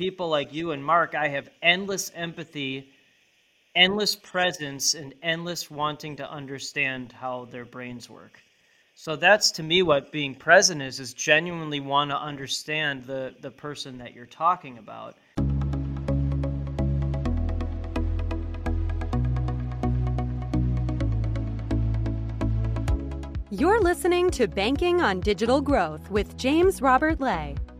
people like you and Mark, I have endless empathy, endless presence, and endless wanting to understand how their brains work. So that's, to me, what being present is genuinely want to understand the person that you're talking about. You're listening to Banking on Digital Growth with James Robert Lay,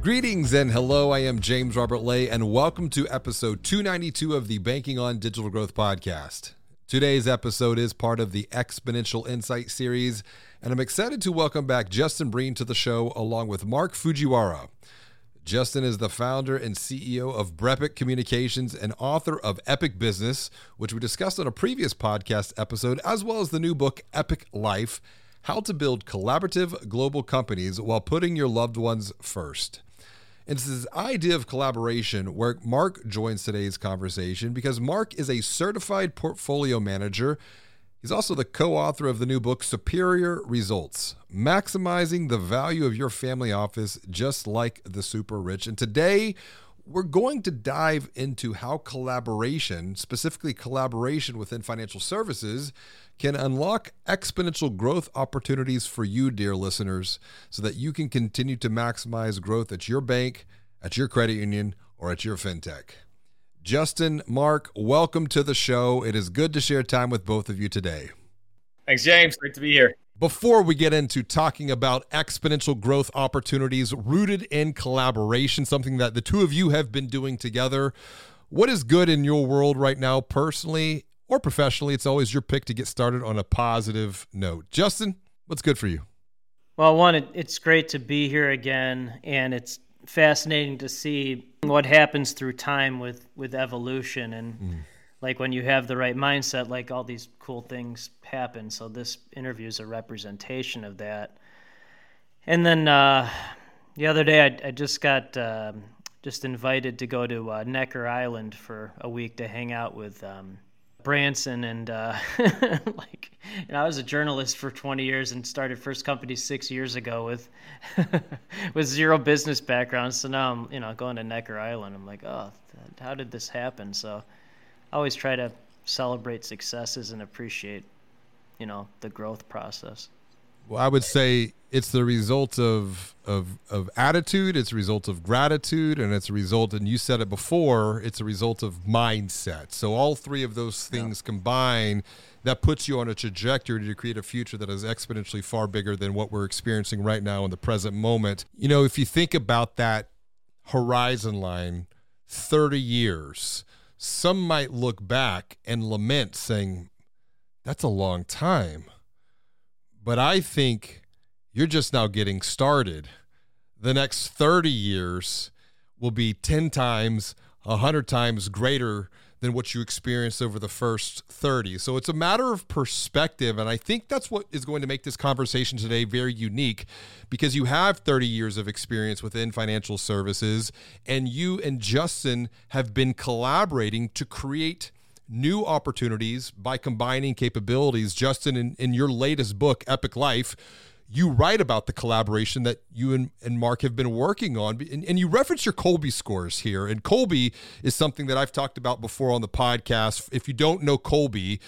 Greetings and hello, I am James Robert Lay, and welcome to episode 292 of the Banking on Digital Growth podcast. Today's episode is part of the Exponential Insight series, and I'm excited to welcome back Justin Breen to the show along with Mark Fujiwara. Justin is the founder and CEO of Brepic Communications and author of Epic Business, which we discussed on a previous podcast episode, as well as the new book, Epic Life, How to Build Collaborative Global Companies While Putting Your Loved Ones First. It's this idea of collaboration where Mark joins today's conversation because Mark is a certified portfolio manager. He's also the co-author of the new book, Superior Results, Maximizing the Value of Your Family Office Just Like the Super Rich. And today, we're going to dive into how collaboration, specifically collaboration within financial services, can unlock exponential growth opportunities for you, dear listeners, so that you can continue to maximize growth at your bank, at your credit union, or at your fintech. Justin, Mark, welcome to the show. It is good to share time with both of you today. Thanks, James. Great to be here. Before we get into talking about exponential growth opportunities rooted in collaboration, something that the two of you have been doing together, what is good in your world right now, personally or professionally? It's always your pick to get started on a positive note. Justin, what's good for you? Well, one, it's great to be here again, and it's fascinating to see what happens through time with evolution. And like when you have the right mindset, like all these cool things happen. So this interview is a representation of that. And then the other day, I just got just invited to go to Necker Island for a week to hang out with Branson, and and I was a journalist for 20 years and started first company 6 years ago with zero business background. So now I'm going to Necker Island. I'm like, oh, how did this happen? So I always try to celebrate successes and appreciate the growth process. Well, I would say it's the result of attitude, it's a result of gratitude, and it's a result, and you said it before, it's a result of mindset. So all three of those things combine, that puts you on a trajectory to create a future that is exponentially far bigger than what we're experiencing right now in the present moment. You know, if you think about that horizon line, 30 years, some might look back and lament saying, that's a long time. But I think you're just now getting started. The next 30 years will be 10 times, 100 times greater than what you experienced over the first 30. So it's a matter of perspective. And I think that's what is going to make this conversation today very unique, because you have 30 years of experience within financial services, and you and Justin have been collaborating to create new opportunities by combining capabilities. Justin, in your latest book, Epic Life, you write about the collaboration that you and Mark have been working on, and you reference your Colby scores here. And Colby is something that I've talked about before on the podcast. If you don't know Colby,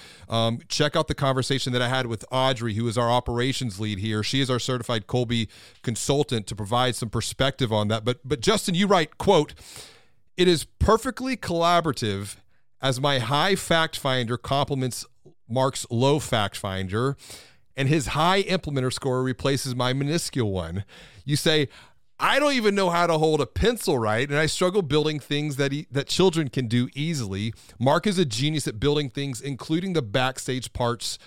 check out the conversation that I had with Audrey, who is our operations lead here. She is our certified Colby consultant to provide some perspective on that. But Justin, you write, quote, "It is perfectly collaborative as my high fact finder complements Mark's low fact finder, and his high implementer score replaces my minuscule one." You say, I don't even know how to hold a pencil right, and I struggle building things that children can do easily. Mark is a genius at building things, including the backstage parts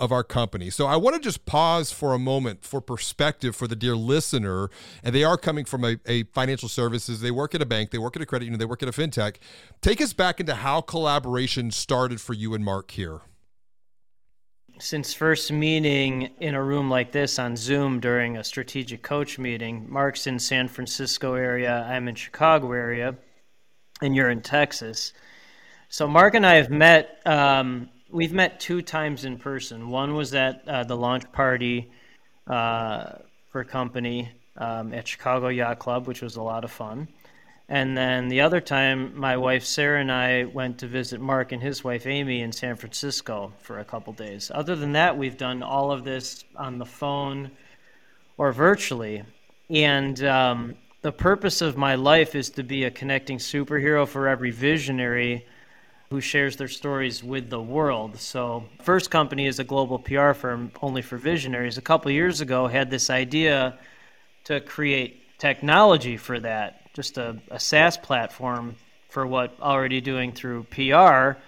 of our company. So I want to just pause for a moment for perspective for the dear listener. And they are coming from a financial services. They work at a bank. They work at a credit union. They work at a fintech. Take us back into how collaboration started for you and Mark here. Since first meeting in a room like this on Zoom during a strategic coach meeting, Mark's in San Francisco area, I'm in Chicago area, and you're in Texas. So Mark and I have met, we've met two times in person. One was at the launch party for company at Chicago Yacht Club, which was a lot of fun. And then the other time, my wife Sarah and I went to visit Mark and his wife Amy in San Francisco for a couple days. Other than that, we've done all of this on the phone or virtually. And the purpose of my life is to be a connecting superhero for every visionary who shares their stories with the world. So First Company is a global PR firm only for visionaries. A couple years ago, had this idea to create technology for that. Just a SaaS platform for what already doing through PR,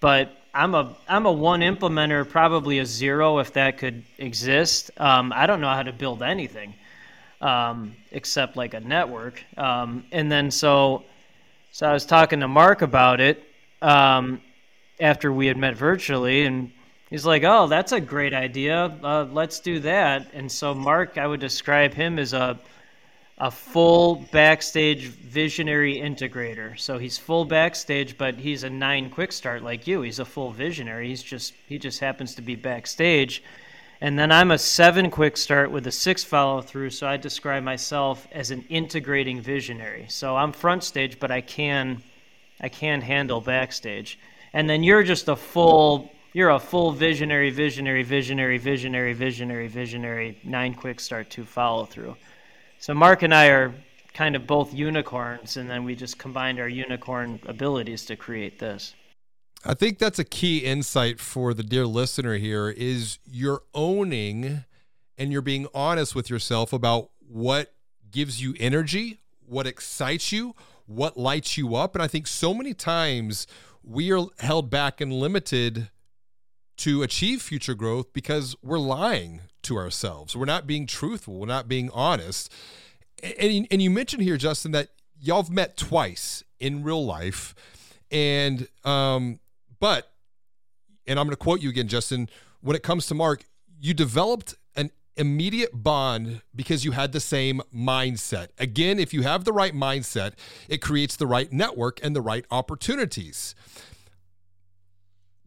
but I'm a one implementer, probably a zero if that could exist. I don't know how to build anything except like a network. And then so I was talking to Mark about it after we had met virtually, and he's like, "Oh, that's a great idea. Let's do that." And so Mark, I would describe him as a full backstage visionary integrator. So he's full backstage, but he's a 9 quick start like you. He's a full visionary. He just happens to be backstage. And then I'm a 7 quick start with a 6 follow through. So I describe myself as an integrating visionary. So I'm front stage, but I can handle backstage. And then you're just a full visionary, 9 quick start, 2 follow through. So Mark and I are kind of both unicorns, and then we just combined our unicorn abilities to create this. I think that's a key insight for the dear listener here is you're owning and you're being honest with yourself about what gives you energy, what excites you, what lights you up. And I think so many times we are held back and limited to achieve future growth because we're lying to ourselves. We're not being truthful. We're not being honest. And you mentioned here, Justin, that y'all have met twice in real life. And, and I'm going to quote you again, Justin, when it comes to Mark, you developed an immediate bond because you had the same mindset. Again, if you have the right mindset, it creates the right network and the right opportunities.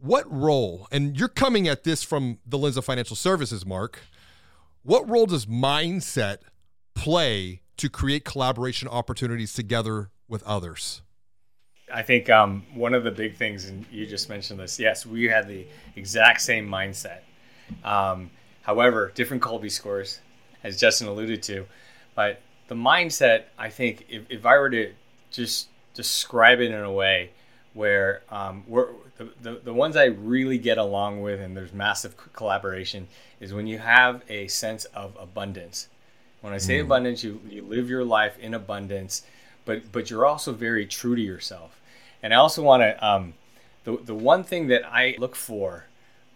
What role, and you're coming at this from the lens of financial services, Mark, what role does mindset play to create collaboration opportunities together with others? I think one of the big things, and you just mentioned this, yes, we had the exact same mindset. However, different Colby scores, as Justin alluded to. But the mindset, I think, if I were to just describe it in a way where the ones I really get along with, and there's massive collaboration, is when you have a sense of abundance. When I say abundance, you live your life in abundance, but you're also very true to yourself. And I also want to, the one thing that I look for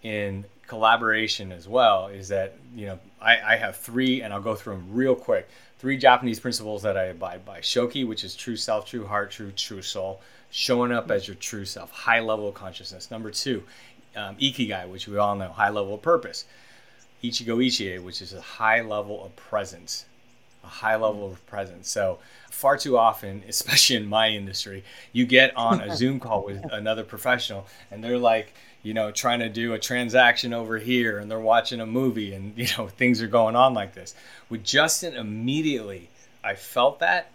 in collaboration as well is that, you know, I have 3, and I'll go through them real quick. 3 Japanese principles that I abide by. Shoki, which is true self, true heart, true soul. Showing up as your true self, high level of consciousness. Number 2, Ikigai, which we all know, high level of purpose. Ichigo Ichie, which is a high level of presence, a high level of presence. So far too often, especially in my industry, you get on a Zoom call with another professional and they're like, you know, trying to do a transaction over here and they're watching a movie and, you know, things are going on like this. With Justin, immediately I felt that.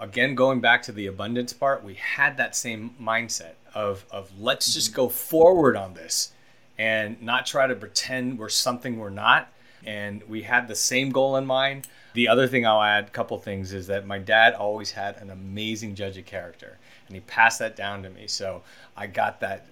Again, going back to the abundance part, we had that same mindset of let's just go forward on this and not try to pretend we're something we're not. And we had the same goal in mind. The other thing I'll add, a couple things, is that my dad always had an amazing judge of character, and he passed that down to me. So I got that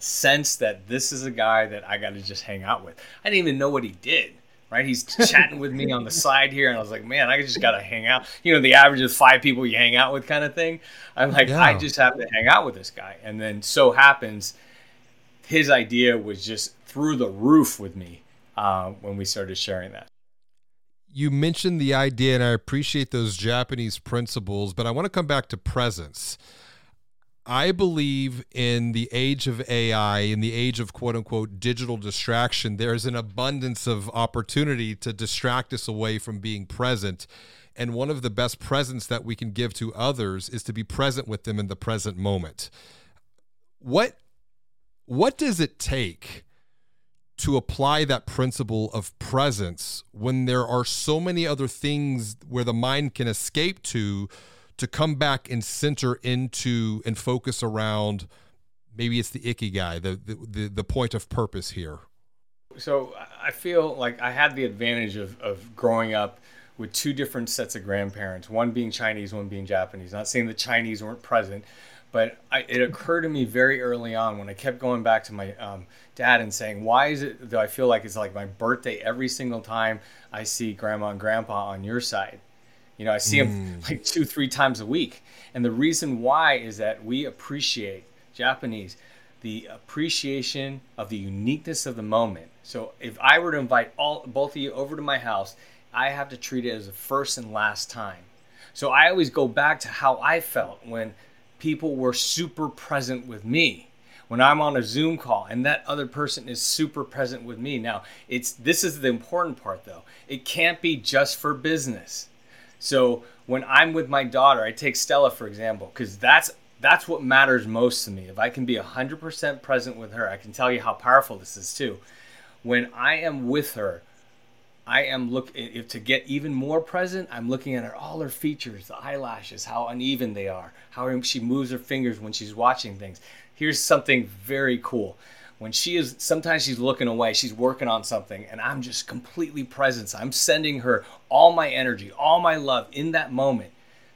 sense that this is a guy that I got to just hang out with. I didn't even know what he did. Right, he's chatting with me on the side here, and I was like, man, I just got to hang out. You know, the average is 5 people you hang out with kind of thing. I'm like, yeah. I just have to hang out with this guy. And then so happens his idea was just through the roof with me when we started sharing that. You mentioned the idea, and I appreciate those Japanese principles, but I want to come back to presence. I believe in the age of AI, in the age of quote unquote digital distraction, there's an abundance of opportunity to distract us away from being present. And one of the best presents that we can give to others is to be present with them in the present moment. What does it take to apply that principle of presence when there are so many other things where the mind can escape to come back and center into and focus around, maybe it's the ikigai, the point of purpose here? So I feel like I had the advantage of growing up with two different sets of grandparents, one being Chinese, one being Japanese. Not saying the Chinese weren't present, but it occurred to me very early on when I kept going back to my dad and saying, why is it that I feel like it's like my birthday every single time I see grandma and grandpa on your side? You know, I see them like 2-3 times a week. And the reason why is that we appreciate, Japanese, the appreciation of the uniqueness of the moment. So if I were to invite both of you over to my house, I have to treat it as a first and last time. So I always go back to how I felt when people were super present with me, when I'm on a Zoom call and that other person is super present with me. Now, this is the important part, though. It can't be just for business. So when I'm with my daughter, I take Stella, for example, because that's what matters most to me. If I can be 100% present with her, I can tell you how powerful this is too. When I am with her, I am to get even more present, I'm looking at all her features, the eyelashes, how uneven they are, how she moves her fingers when she's watching things. Here's something very cool. When sometimes she's looking away, she's working on something, and I'm just completely present. I'm sending her all my energy, all my love in that moment.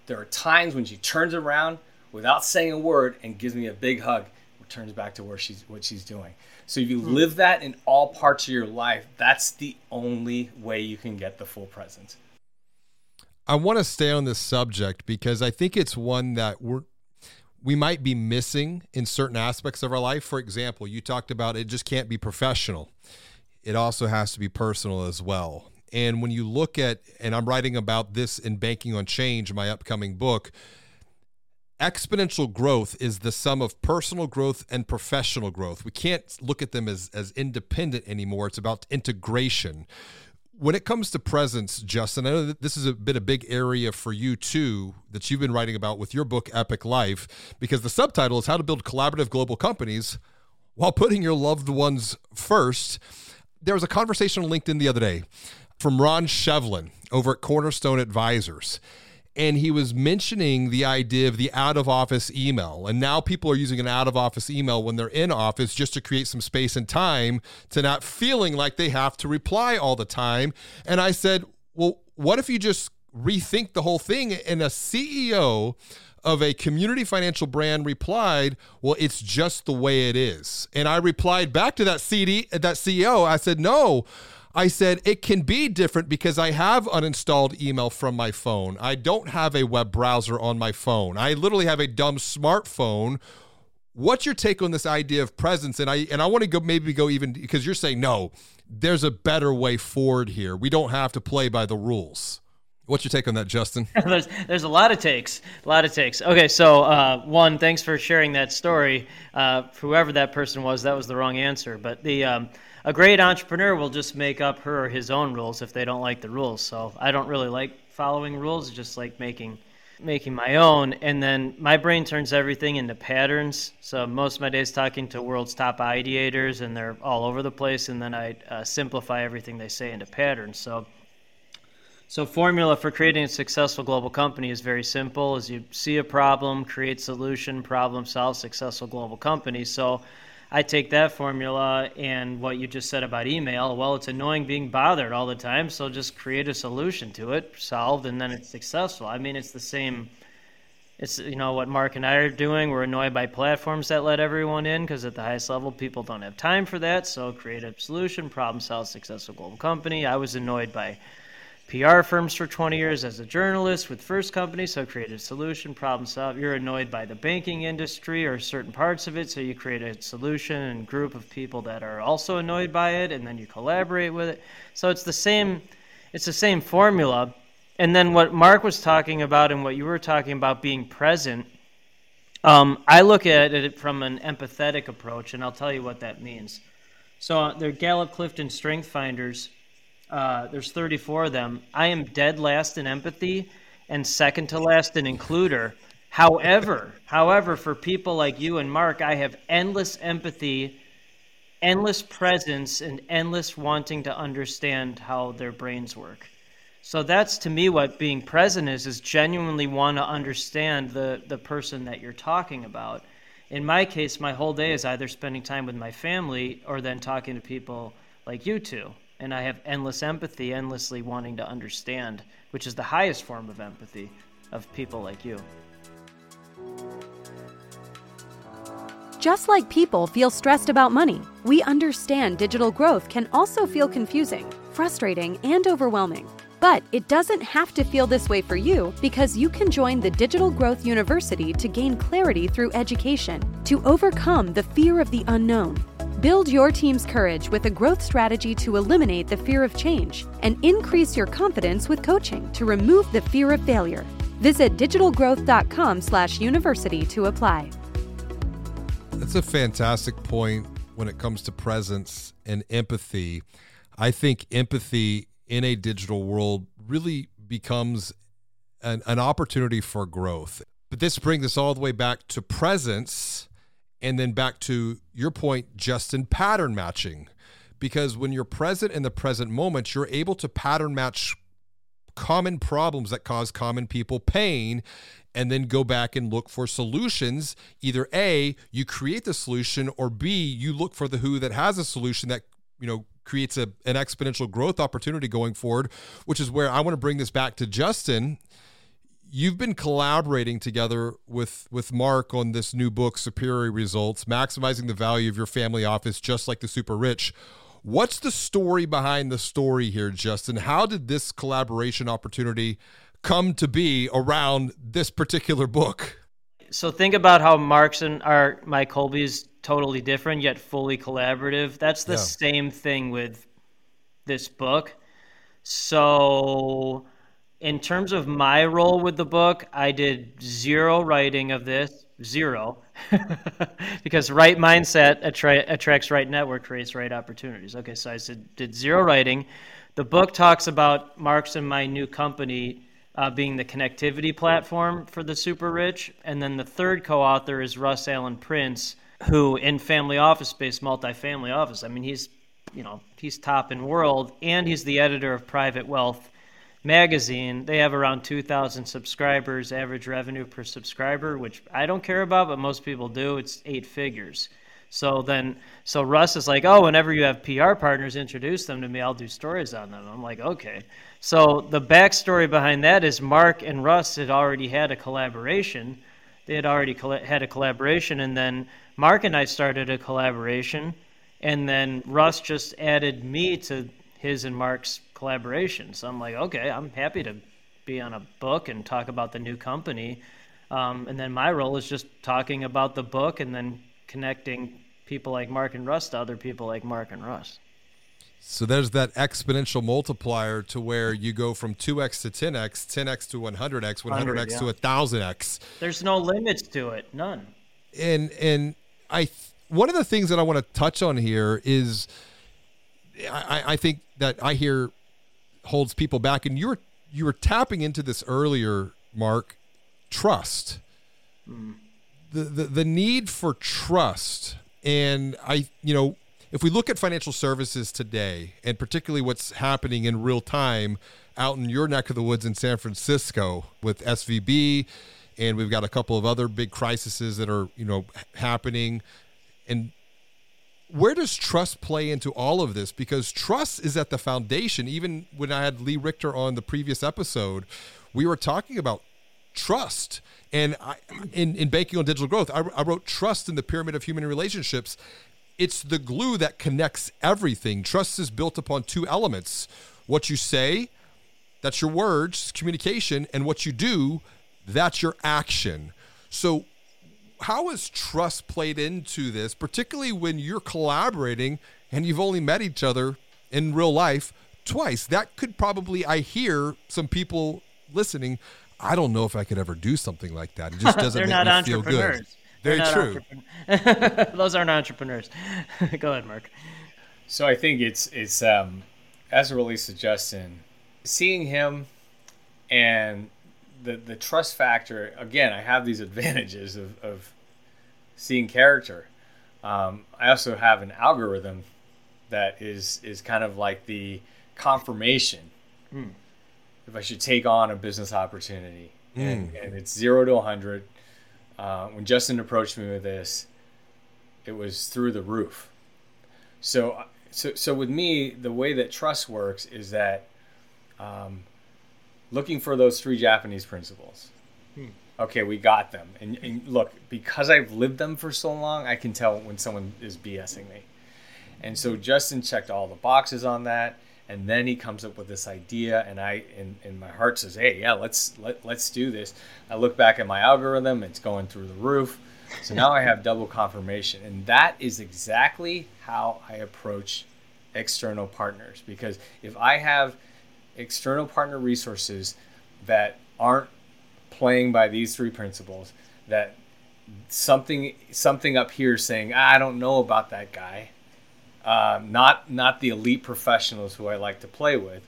There are times when she turns around without saying a word and gives me a big hug, returns back to what she's doing. So if you live that in all parts of your life, that's the only way you can get the full presence. I want to stay on this subject because I think it's one that we might be missing in certain aspects of our life. For example, you talked about it just can't be professional. It also has to be personal as well. And when you look at, and I'm writing about this in Banking on Change, my upcoming book, exponential growth is the sum of personal growth and professional growth. We can't look at them as independent anymore. It's about integration. When it comes to presence, Justin, I know that this has been a big area for you too, that you've been writing about with your book, Epic Life, because the subtitle is How to Build Collaborative Global Companies While Putting Your Loved Ones First. There was a conversation on LinkedIn the other day from Ron Shevlin over at Cornerstone Advisors. And he was mentioning the idea of the out-of-office email. And now people are using an out-of-office email when they're in office just to create some space and time to not feeling like they have to reply all the time. And I said, well, what if you just rethink the whole thing? And a CEO of a community financial brand replied, well, it's just the way it is. And I replied back to that CEO. I said, no. I said, it can be different because I have uninstalled email from my phone. I don't have a web browser on my phone. I literally have a dumb smartphone. What's your take on this idea of presence? And I want to go even, because you're saying, no, there's a better way forward here. We don't have to play by the rules. What's your take on that, Justin? There's a lot of takes. Okay, so one, thanks for sharing that story. Whoever that person was, that was the wrong answer. But a great entrepreneur will just make up her or his own rules if they don't like the rules. So I don't really like following rules, just like making my own. And then my brain turns everything into patterns. So most of my days talking to world's top ideators, and they're all over the place. And then I simplify everything they say into patterns. So formula for creating a successful global company is very simple. As you see a problem, create solution, problem solve, successful global company. So I take that formula and what you just said about email, well, it's annoying being bothered all the time, so just create a solution to it, solved, and then it's successful. I mean, it's the same. It's, you know, what Mark and I are doing. We're annoyed by platforms that let everyone in because at the highest level, people don't have time for that, so create a solution, problem solve, successful global company. I was annoyed by PR firms for 20 years as a journalist with first company, so create a solution, problem solve. You're annoyed by the banking industry or certain parts of it, so you create a solution and group of people that are also annoyed by it, and then you collaborate with it. So it's the same formula. And then what Mark was talking about and what you were talking about, being present, I look at it from an empathetic approach, and I'll tell you what that means. So they're Gallup CliftonStrengths finders. There's 34 of them. I am dead last in empathy and second to last in includer. However, for people like you and Mark, I have endless empathy, endless presence, and endless wanting to understand how their brains work. So that's, to me, what being present is genuinely want to understand the person that you're talking about. In my case, my whole day is either spending time with my family or then talking to people like you two. And I have endless empathy, endlessly wanting to understand, which is the highest form of empathy of people like you. Just like people feel stressed about money, we understand digital growth can also feel confusing, frustrating, and overwhelming. But it doesn't have to feel this way for you, because you can join the Digital Growth University to gain clarity through education, to overcome the fear of the unknown. Build your team's courage with a growth strategy to eliminate the fear of change, and increase your confidence with coaching to remove the fear of failure. Visit digitalgrowth.com/university to apply. That's a fantastic point when it comes to presence and empathy. I think empathy in a digital world really becomes an opportunity for growth. But this brings us all the way back to presence, and then back to your point, Justin, pattern matching. Because when you're present in the present moment, you're able to pattern match common problems that cause common people pain, and then go back and look for solutions. Either A, you create the solution, or B, you look for the who that has a solution that, you know, creates an exponential growth opportunity going forward, which is where I want to bring this back to Justin. You've been collaborating together with Mark on this new book, Superior Results, Maximizing the Value of Your Family Office, Just Like the Super Rich. What's the story behind the story here, Justin? How did this collaboration opportunity come to be around this particular book? So think about how Mark's and my Colby's totally different, yet fully collaborative. That's the same thing with this book. So in terms of my role with the book, I did zero writing of this, because right mindset attracts right network, creates right opportunities. Okay, so I did zero writing. The book talks about Mark's and my new company being the connectivity platform for the super rich. And then the third co-author is Russ Allen Prince, who in family office space, multifamily office, I mean, he's top in world, and he's the editor of Private Wealth Magazine. They have around 2,000 subscribers, average revenue per subscriber, which I don't care about, but most people do. It's 8 figures. So Russ is like, oh, whenever you have PR partners, introduce them to me. I'll do stories on them. I'm like, okay. So the backstory behind that is Mark and Russ had already had a collaboration. They had already had a collaboration, and then Mark and I started a collaboration, and then Russ just added me to his and Mark's collaboration. So I'm like, okay, I'm happy to be on a book and talk about the new company. And then my role is just talking about the book and then connecting people like Mark and Russ to other people like Mark and Russ. So there's that exponential multiplier to where you go from 2x to 10x, 10x to 100x, 100x to 1,000x. There's no limits to it, none. And one of the things that I want to touch on here is I think that I hear holds people back, and you were tapping into this earlier, Mark, trust, the need for trust. And if we look at financial services today, and particularly what's happening in real time out in your neck of the woods in San Francisco with SVB, and we've got a couple of other big crises that are happening, and where does trust play into all of this? Because trust is at the foundation. Even when I had Lee Richter on the previous episode, we were talking about trust. And in Banking on Digital Growth, I wrote trust in the pyramid of human relationships. It's the glue that connects everything. Trust is built upon two elements: what you say That's your words, communication, and what you do, that's your action. So how has trust played into this, particularly when you're collaborating and you've only met each other in real life twice? That could probably, I hear some people listening, I don't know if I could ever do something like that. It just doesn't make me feel good. Very true. Those aren't entrepreneurs. Go ahead, Mark. So I think it's as it relates to Justin, seeing him and the trust factor, again, I have these advantages of seeing character. I also have an algorithm that is kind of like the confirmation if I should take on a business opportunity. And it's 0 to 100. When Justin approached me with this, it was through the roof. So with me, the way that trust works is that looking for those 3 Japanese principles. Okay, we got them. And look, because I've lived them for so long, I can tell when someone is BSing me. And so Justin checked all the boxes on that, and then he comes up with this idea, and my heart says, hey, yeah, let's do this. I look back at my algorithm, it's going through the roof. So now I have double confirmation. And that is exactly how I approach external partners, because if I have external partner resources that aren't playing by these 3 principles, that something up here is saying, I don't know about that guy, not the elite professionals who I like to play with,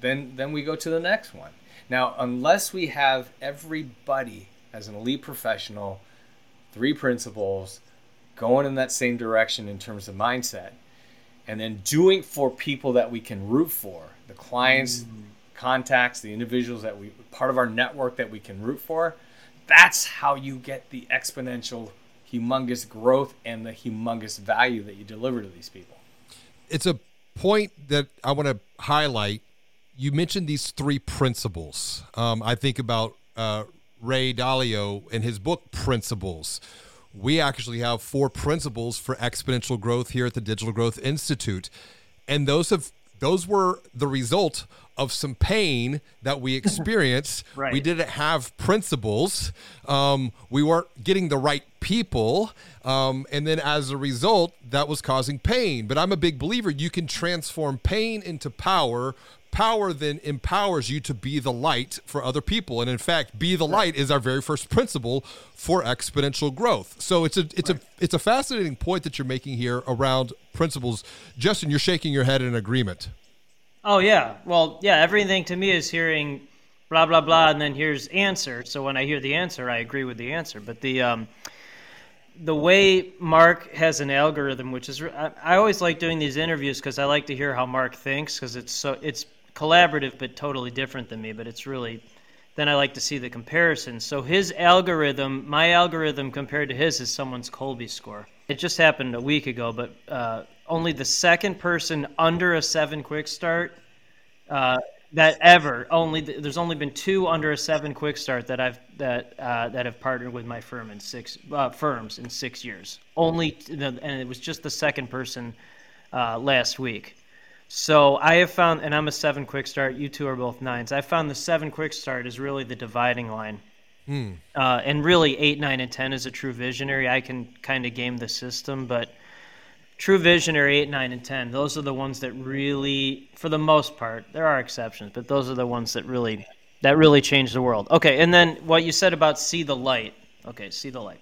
then we go to the next one. Now, unless we have everybody as an elite professional, 3 principles going in that same direction in terms of mindset, and then doing for people that we can root for, the clients, contacts, the individuals that we, part of our network that we can root for, that's how you get the exponential, humongous growth and the humongous value that you deliver to these people. It's a point that I want to highlight. You mentioned these 3 principles. I think about Ray Dalio in his book, Principles. We actually have 4 principles for exponential growth here at the Digital Growth Institute. And those were the result of some pain that we experienced. Right. We didn't have principles. We weren't getting the right people. And then as a result, that was causing pain. But I'm a big believer you can transform pain into power. Power then empowers you to be the light for other people. And in fact, be the light is our very first principle for exponential growth. So it's a fascinating point that you're making here around principles. Justin, you're shaking your head in agreement. Oh yeah. Well, yeah, everything to me is hearing blah, blah, blah, and then here's answer. So when I hear the answer, I agree with the answer. But the way Mark has an algorithm, which is, I always like doing these interviews because I like to hear how Mark thinks, because it's collaborative but totally different than me, but it's really, then I like to see the comparison. So his algorithm, my algorithm compared to his is someone's Colby score. It just happened a week ago, but only the second person under a 7 quick start that ever, there's only been 2 under a 7 quick start that have partnered with my firm in firms in 6 years. And it was just the second person last week. So I have found, and I'm a 7 quick start, you 2 are both 9s. I found the 7 quick start is really the dividing line. And really 8, 9, and 10 is a true visionary. I can kind of game the system, but true visionary, 8, 9, and 10, those are the ones that really, for the most part, there are exceptions, but those are the ones that really change the world. Okay, and then what you said about see the light. Okay, see the light.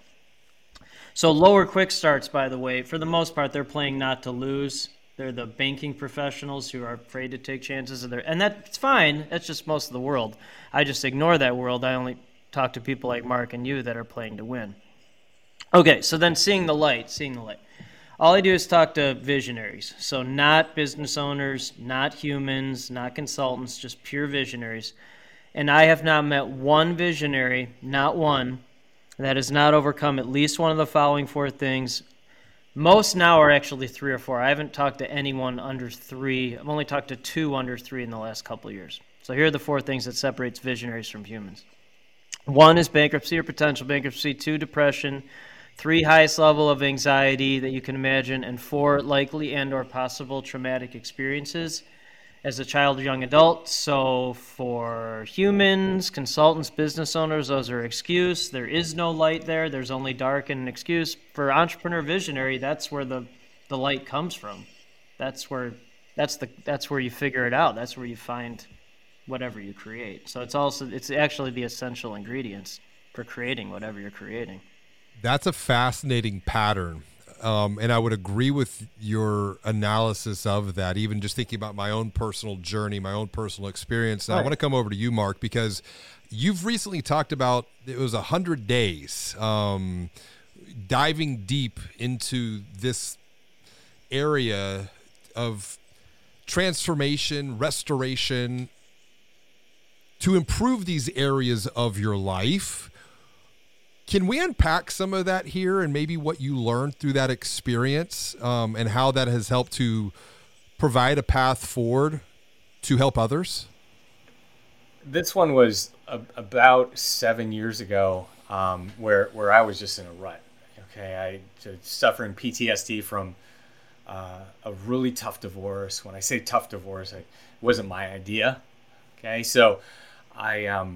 So lower quick starts, by the way, for the most part, they're playing not to lose. They're the banking professionals who are afraid to take chances. And that's fine. That's just most of the world. I just ignore that world. I only talk to people like Mark and you that are playing to win. Okay, so then seeing the light. All I do is talk to visionaries. So not business owners, not humans, not consultants, just pure visionaries. And I have not met one visionary, not one, that has not overcome at least one of the following 4 things. Most now are actually 3 or 4. I haven't talked to anyone under 3. I've only talked to 2 under 3 in the last couple of years. So here are the 4 things that separates visionaries from humans. 1 is bankruptcy or potential bankruptcy. 2, depression. 3, highest level of anxiety that you can imagine. And 4, likely and or possible traumatic experiences. as a child or young adult. So for humans, consultants, business owners, those are excuse. There is no light there. There's only dark and an excuse. For entrepreneur visionary, that's where the light comes from. That's where you figure it out. That's where you find whatever you create. So it's actually the essential ingredients for creating whatever you're creating. That's a fascinating pattern. And I would agree with your analysis of that, even just thinking about my own personal journey, my own personal experience. Now, I want to come over to you, Mark, because you've recently talked about, it was 100 days, diving deep into this area of transformation, restoration, to improve these areas of your life. Can we unpack some of that here and maybe what you learned through that experience, and how that has helped to provide a path forward to help others? This one was about 7 years ago, where I was just in a rut. Okay, I was suffering PTSD from a really tough divorce. When I say tough divorce, it wasn't my idea. Okay, so I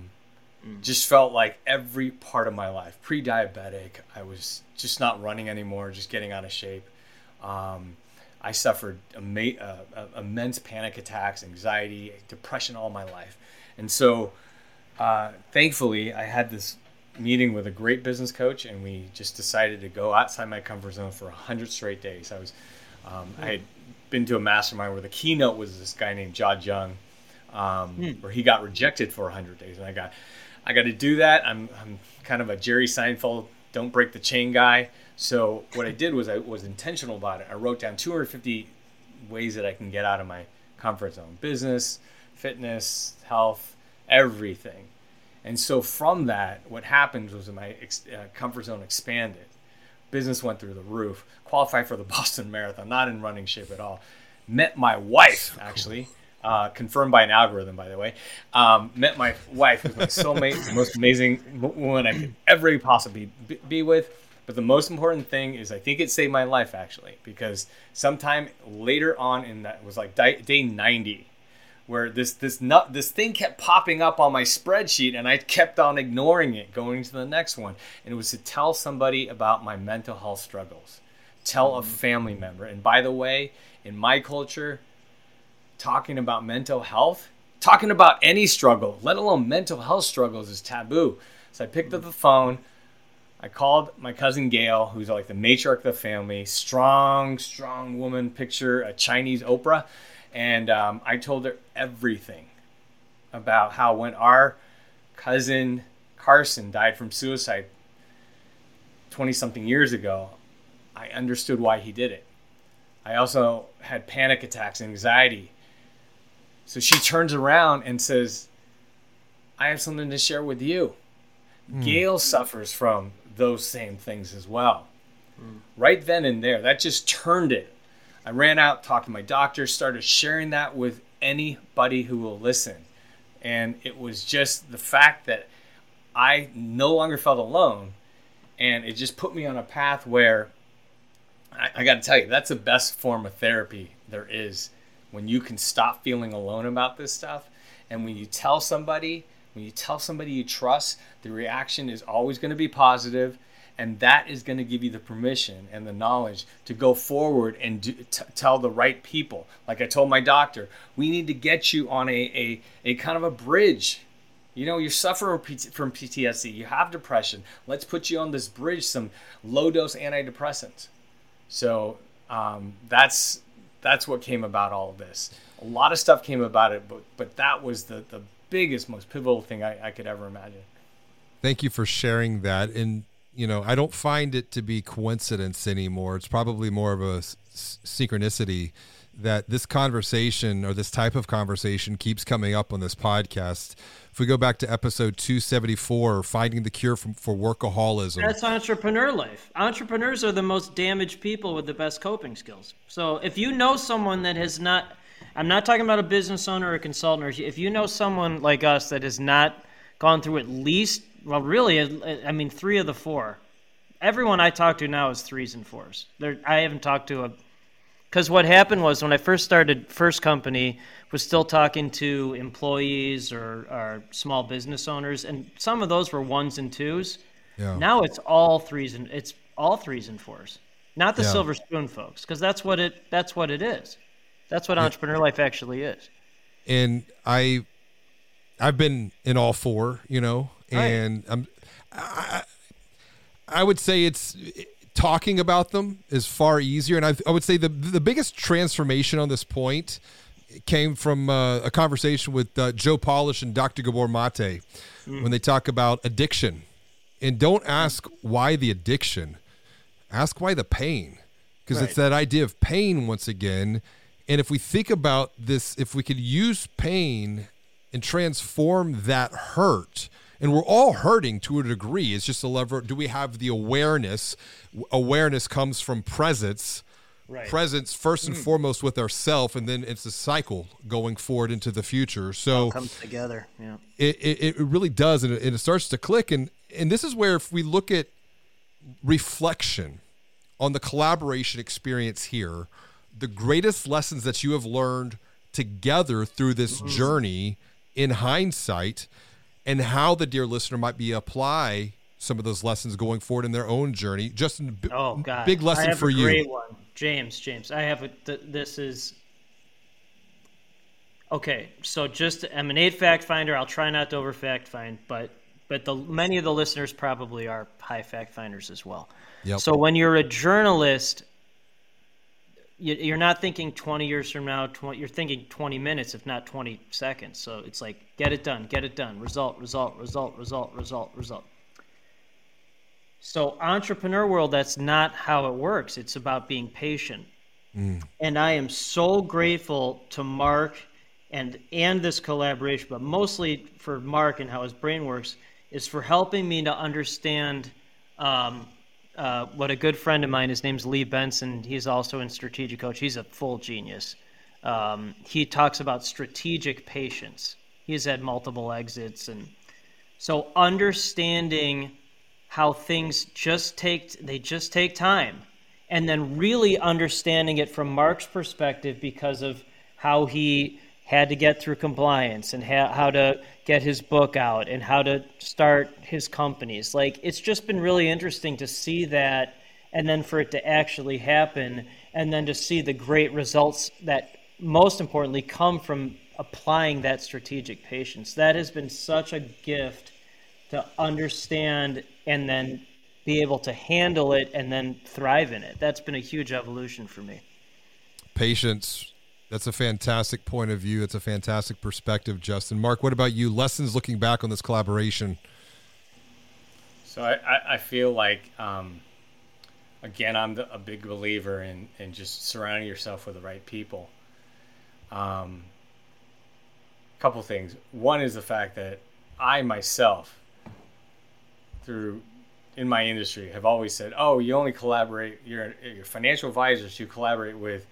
just felt like every part of my life, pre-diabetic, I was just not running anymore, just getting out of shape. I suffered immense panic attacks, anxiety, depression all my life. And so thankfully, I had this meeting with a great business coach, and we just decided to go outside my comfort zone for 100 straight days. I was I had been to a mastermind where the keynote was this guy named Ja Jung, where he got rejected for 100 days. And I got to do that. I'm kind of a Jerry Seinfeld, don't break the chain guy. So what I did was I was intentional about it. I wrote down 250 ways that I can get out of my comfort zone: business, fitness, health, everything. And so from that, what happened was my comfort zone expanded. Business went through the roof, qualified for the Boston Marathon, not in running shape at all. Met my wife, actually. Confirmed by an algorithm, by the way. Met my wife, who's my soulmate, the most amazing woman I could ever possibly be with. But the most important thing is, I think it saved my life, actually, because sometime later on in that, was like day 90, where this thing kept popping up on my spreadsheet, and I kept on ignoring it, going to the next one. And it was to tell somebody about my mental health struggles, tell a family member. And by the way, in my culture, talking about mental health, talking about any struggle, let alone mental health struggles, is taboo. So I picked up the phone. I called my cousin Gail, who's like the matriarch of the family, strong woman, picture a Chinese Oprah. And I told her everything about how when our cousin Carson died from suicide 20-something years ago, I understood why he did it. I also had panic attacks and anxiety. So she turns around and says, I have something to share with you. Gail suffers from those same things as well. Right then and there, that just turned it. I ran out, talked to my doctor, started sharing that with anybody who will listen. And it was just the fact that I no longer felt alone. And it just put me on a path where I got to tell you, that's the best form of therapy there is, when you can stop feeling alone about this stuff. And when you tell somebody you trust, the reaction is always going to be positive. And that is going to give you the permission and the knowledge to go forward and tell the right people. Like I told my doctor, we need to get you on a kind of a bridge. You know, you're suffering from PTSD. You have depression. Let's put you on this bridge, some low-dose antidepressants. So that's what came about all of this. A lot of stuff came about it, but that was the biggest, most pivotal thing I could ever imagine. Thank you for sharing that. And you know, I don't find it to be coincidence anymore. It's probably more of a synchronicity that this conversation, or this type of conversation, keeps coming up on this podcast. If we go back to episode 274, finding the cure for workaholism. That's entrepreneur life. Entrepreneurs are the most damaged people with the best coping skills. So if you know someone that has not, I'm not talking about a business owner or a consultant, if you know someone like us that has not gone through at least, well, really, I mean, 3 of the 4. Everyone I talk to now is 3s and 4s. I haven't talked to a Because what happened was when I first started, first company was still talking to employees or small business owners, and some of those were 1s and 2s. Yeah. Now it's all 3s and 4s, not the silver spoon folks, because that's what it is. That's what entrepreneur life actually is. And I've been in all 4, you know, and right. I would say it's. Talking about them is far easier. And I would say the biggest transformation on this point came from a conversation with Joe Polish and Dr. Gabor Mate when they talk about addiction. And don't ask why the addiction, ask why the pain. Because it's that idea of pain once again. And if we think about this, if we could use pain and transform that hurt, and we're all hurting to a degree. It's just a level. Do we have the awareness? Awareness comes from presence. Right. Presence first and foremost with ourselves, and then it's a cycle going forward into the future. So it comes together. Yeah. It really does, and it starts to click. And this is where if we look at reflection on the collaboration experience here, the greatest lessons that you have learned together through this journey, in hindsight. And how the dear listener might be apply some of those lessons going forward in their own journey. Justin, big lesson for you. I have a great one. James, I have this is... Okay, so just I'm an 8 fact finder. I'll try not to over fact find, but many of the listeners probably are high fact finders as well. Yep. So when you're a journalist, you're not thinking 20 years from now, you're thinking 20 minutes, if not 20 seconds. So it's like, get it done, result. So entrepreneur world, that's not how it works. It's about being patient. And I am so grateful to Mark and this collaboration, but mostly for Mark and how his brain works, is for helping me to understand what a good friend of mine, his name's Lee Benson. He's also in Strategic Coach. He's a full genius. He talks about strategic patience. He's had multiple exits. And so understanding how things just take time, and then really understanding it from Mark's perspective because of how he had to get through compliance and how to get his book out and how to start his companies. Like, it's just been really interesting to see that, and then for it to actually happen, and then to see the great results that most importantly come from applying that strategic patience. That has been such a gift to understand and then be able to handle it and then thrive in it. That's been a huge evolution for me. Patience. That's a fantastic point of view. It's a fantastic perspective, Justin. Mark, what about you? Lessons looking back on this collaboration? So I feel like, again, I'm a big believer in just surrounding yourself with the right people. Couple things. One is the fact that I myself, in my industry, have always said, oh, you only collaborate, your financial advisors, you collaborate with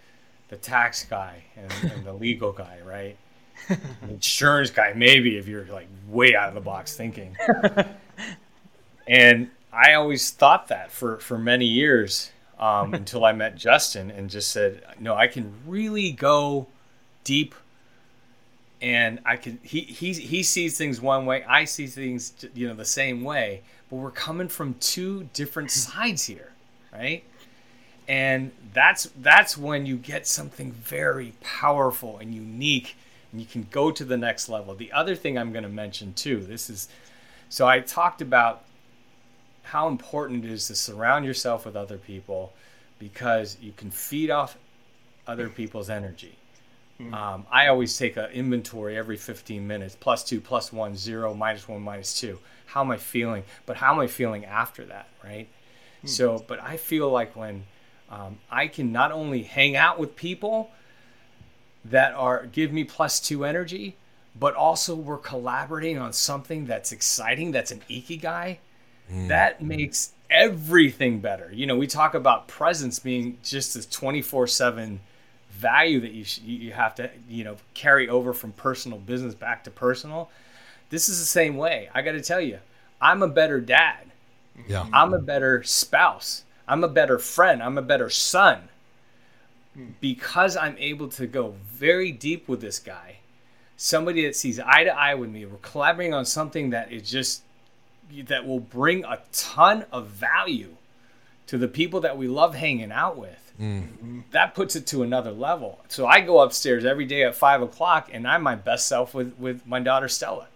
the tax guy and the legal guy, right? The insurance guy, maybe, if you're like way out of the box thinking. And I always thought that for many years until I met Justin and just said, no, I can really go deep, and I can. He sees things one way, I see things the same way, but we're coming from two different sides here, right? And that's when you get something very powerful and unique, and you can go to the next level. The other thing I'm going to mention too, so I talked about how important it is to surround yourself with other people because you can feed off other people's energy. I always take an inventory every 15 minutes, +2, +1, 0, -1, -2. How am I feeling? But how am I feeling after that, right? So, but I feel like when... I can not only hang out with people that give me +2 energy, but also we're collaborating on something that's exciting, that's an ikigai. That makes everything better. We talk about presence being just this 24/7 value that you have to carry over from personal business back to personal. This is the same way. I got to tell you, I'm a better dad. Yeah. I'm a better spouse. I'm a better friend. I'm a better son because I'm able to go very deep with this guy, somebody that sees eye to eye with me, we're collaborating on something that is just, that will bring a ton of value to the people that we love hanging out with. Mm. That puts it to another level. So I go upstairs every day at 5 o'clock and I'm my best self with my daughter, Stella.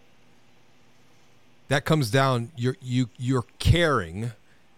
That comes down, you're caring,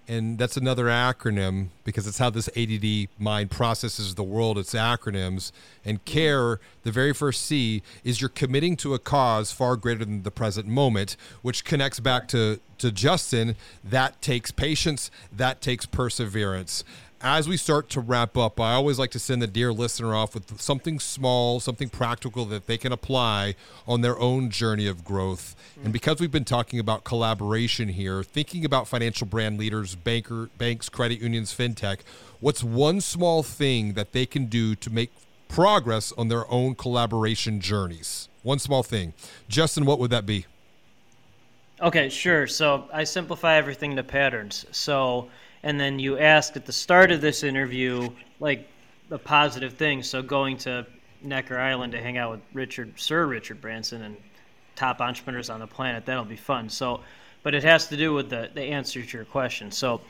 and that's another acronym because it's how this ADD mind processes the world. It's acronyms. And care, the very first C, is you're committing to a cause far greater than the present moment, which connects back to Justin. That takes patience. That takes perseverance. As we start to wrap up, I always like to send the dear listener off with something small, something practical that they can apply on their own journey of growth. And because we've been talking about collaboration here, thinking about financial brand leaders, banks, credit unions, fintech, what's one small thing that they can do to make progress on their own collaboration journeys? One small thing. Justin, what would that be? Okay, sure. So I simplify everything to patterns. And then you asked at the start of this interview, like, a positive thing. So going to Necker Island to hang out with Sir Richard Branson and top entrepreneurs on the planet, that'll be fun. So, but it has to do with the answer to your question. So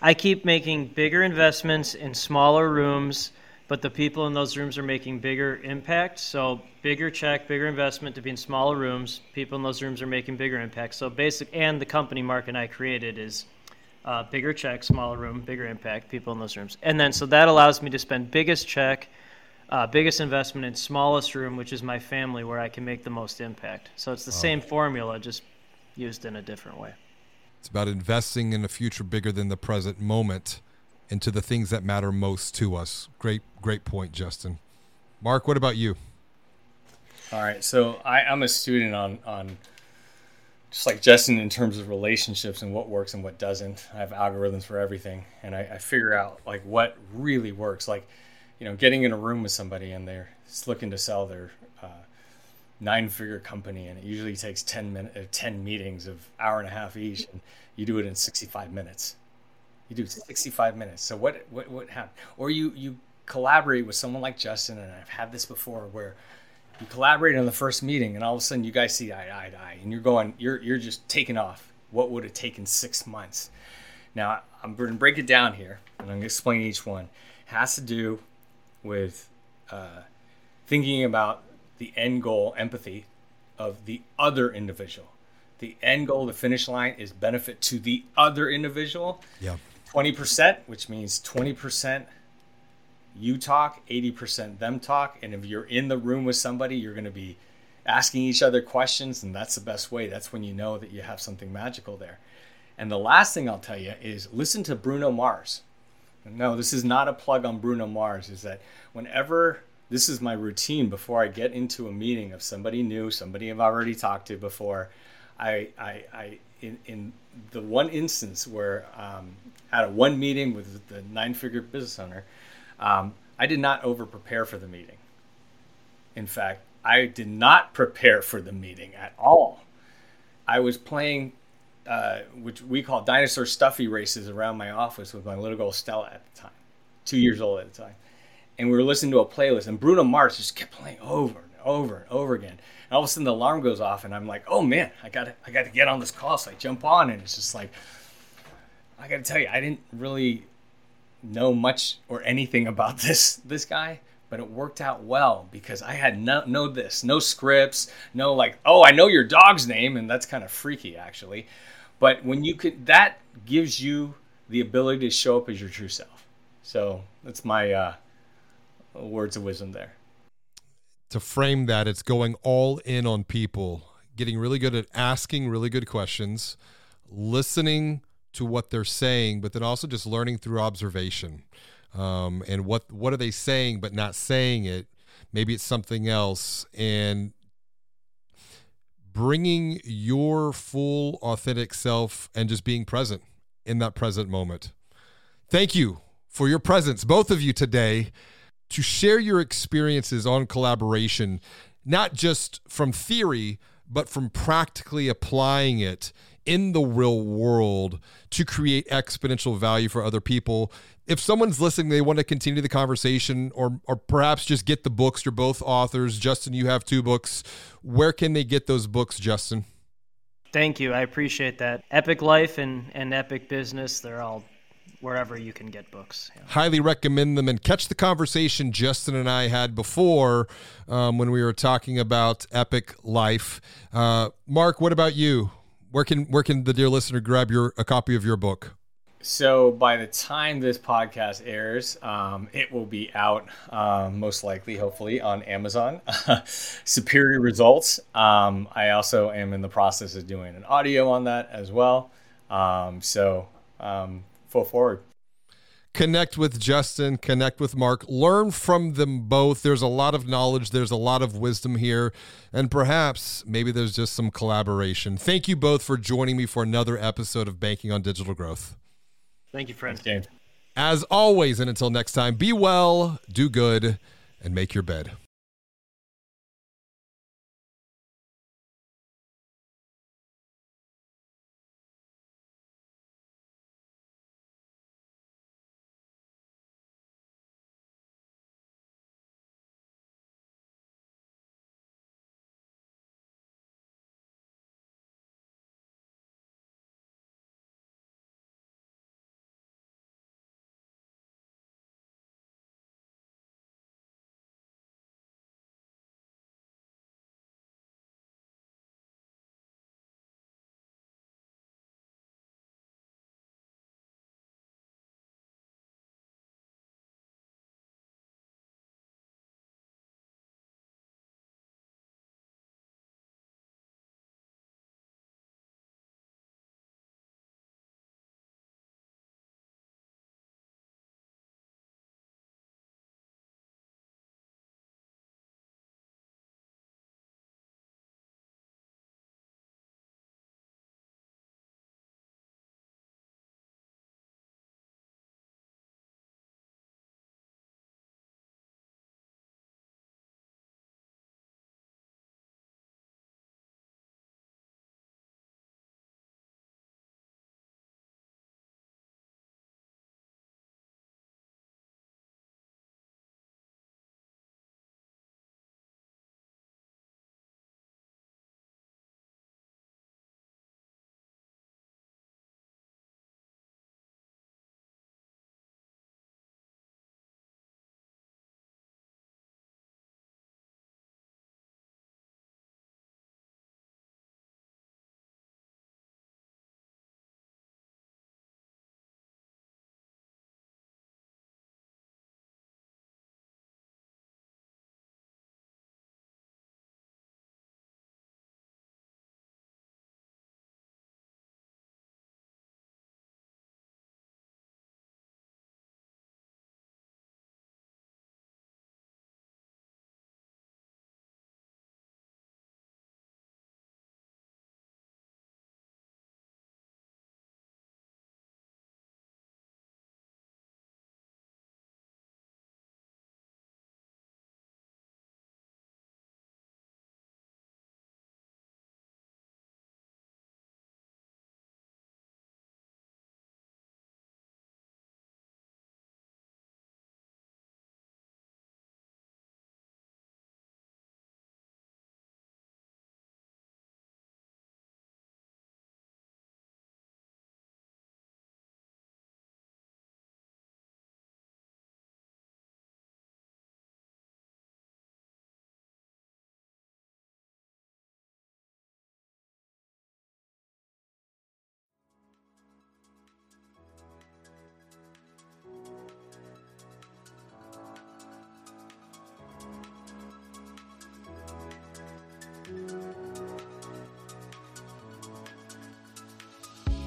I keep making bigger investments in smaller rooms, but the people in those rooms are making bigger impacts. So bigger check, bigger investment to be in smaller rooms. People in those rooms are making bigger impacts. So and the company Mark and I created is bigger check, smaller room, bigger impact, people in those rooms. And then, so that allows me to spend biggest check, biggest investment in smallest room, which is my family, where I can make the most impact. So it's the same formula, just used in a different way. It's about investing in a future bigger than the present moment and to the things that matter most to us. Great point, Justin. Mark, what about you? All right. So I'm a student on just like Justin, in terms of relationships and what works and what doesn't. I have algorithms for everything, and I figure out like what really works. Like, you know, getting in a room with somebody and they're looking to sell their 9-figure company, and it usually takes 10 meetings of hour and a half each, and you do it in 65 minutes. So what happened? Or you collaborate with someone like Justin, and I've had this before where you collaborate on the first meeting, and all of a sudden you guys see eye to eye, and you're just taking off. What would have taken 6 months? Now, I'm going to break it down here, and I'm going to explain each one. It has to do with thinking about the end goal, empathy, of the other individual. The end goal, the finish line, is benefit to the other individual. Yeah. 20%, which means 20%. You talk, 80% them talk. And if you're in the room with somebody, you're going to be asking each other questions. And that's the best way. That's when you know that you have something magical there. And the last thing I'll tell you is listen to Bruno Mars. No, this is not a plug on Bruno Mars. Is that whenever, this is my routine before I get into a meeting of somebody new, somebody I've already talked to before. In the one instance where I had one meeting with the 9-figure business owner, I did not over-prepare for the meeting. In fact, I did not prepare for the meeting at all. I was playing, which we call dinosaur stuffy races around my office with my little girl Stella at the time, 2 years old at the time. And we were listening to a playlist, and Bruno Mars just kept playing over and over and over again. And all of a sudden the alarm goes off, and I'm like, oh man, I got to get on this call. So I jump on, and it's just like, I got to tell you, I didn't really know much or anything about this guy, but it worked out well because I had no scripts, no like, oh, I know your dog's name, and that's kind of freaky actually. But when you could, that gives you the ability to show up as your true self. So that's my words of wisdom there. To frame that, it's going all in on people, getting really good at asking really good questions, listening to what they're saying, but then also just learning through observation. And what are they saying, but not saying it? Maybe it's something else. And bringing your full authentic self and just being present in that present moment. Thank you for your presence, both of you today, to share your experiences on collaboration, not just from theory, but from practically applying it in the real world to create exponential value for other people. if someone's listening, they want to continue the conversation or perhaps just get the books. You're both authors. Justin, you have two books. Where can they get those books, Justin? Thank you. I appreciate that. Epic Life and Epic Business, they're all wherever you can get books. Yeah. Highly recommend them, and catch the conversation Justin and I had before when we were talking about Epic Life. Mark, what about you? Where can the dear listener grab a copy of your book? So by the time this podcast airs, it will be out most likely, hopefully, on Amazon. Superior Results. I also am in the process of doing an audio on that as well. Full forward. Connect with Justin, connect with Mark, learn from them both. There's a lot of knowledge. There's a lot of wisdom here, and perhaps maybe there's just some collaboration. Thank you both for joining me for another episode of Banking on Digital Growth. Thank you, friend. Thanks, James. As always, and until next time, be well, do good, and make your bed.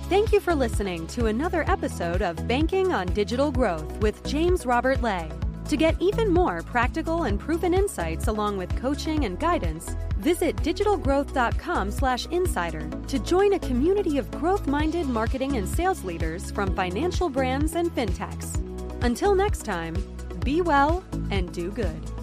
Thank you for listening to another episode of Banking on Digital Growth with James Robert Lay. To get even more practical and proven insights along with coaching and guidance, visit digitalgrowth.com/insider to join a community of growth-minded marketing and sales leaders from financial brands and fintechs. Until next time, be well and do good.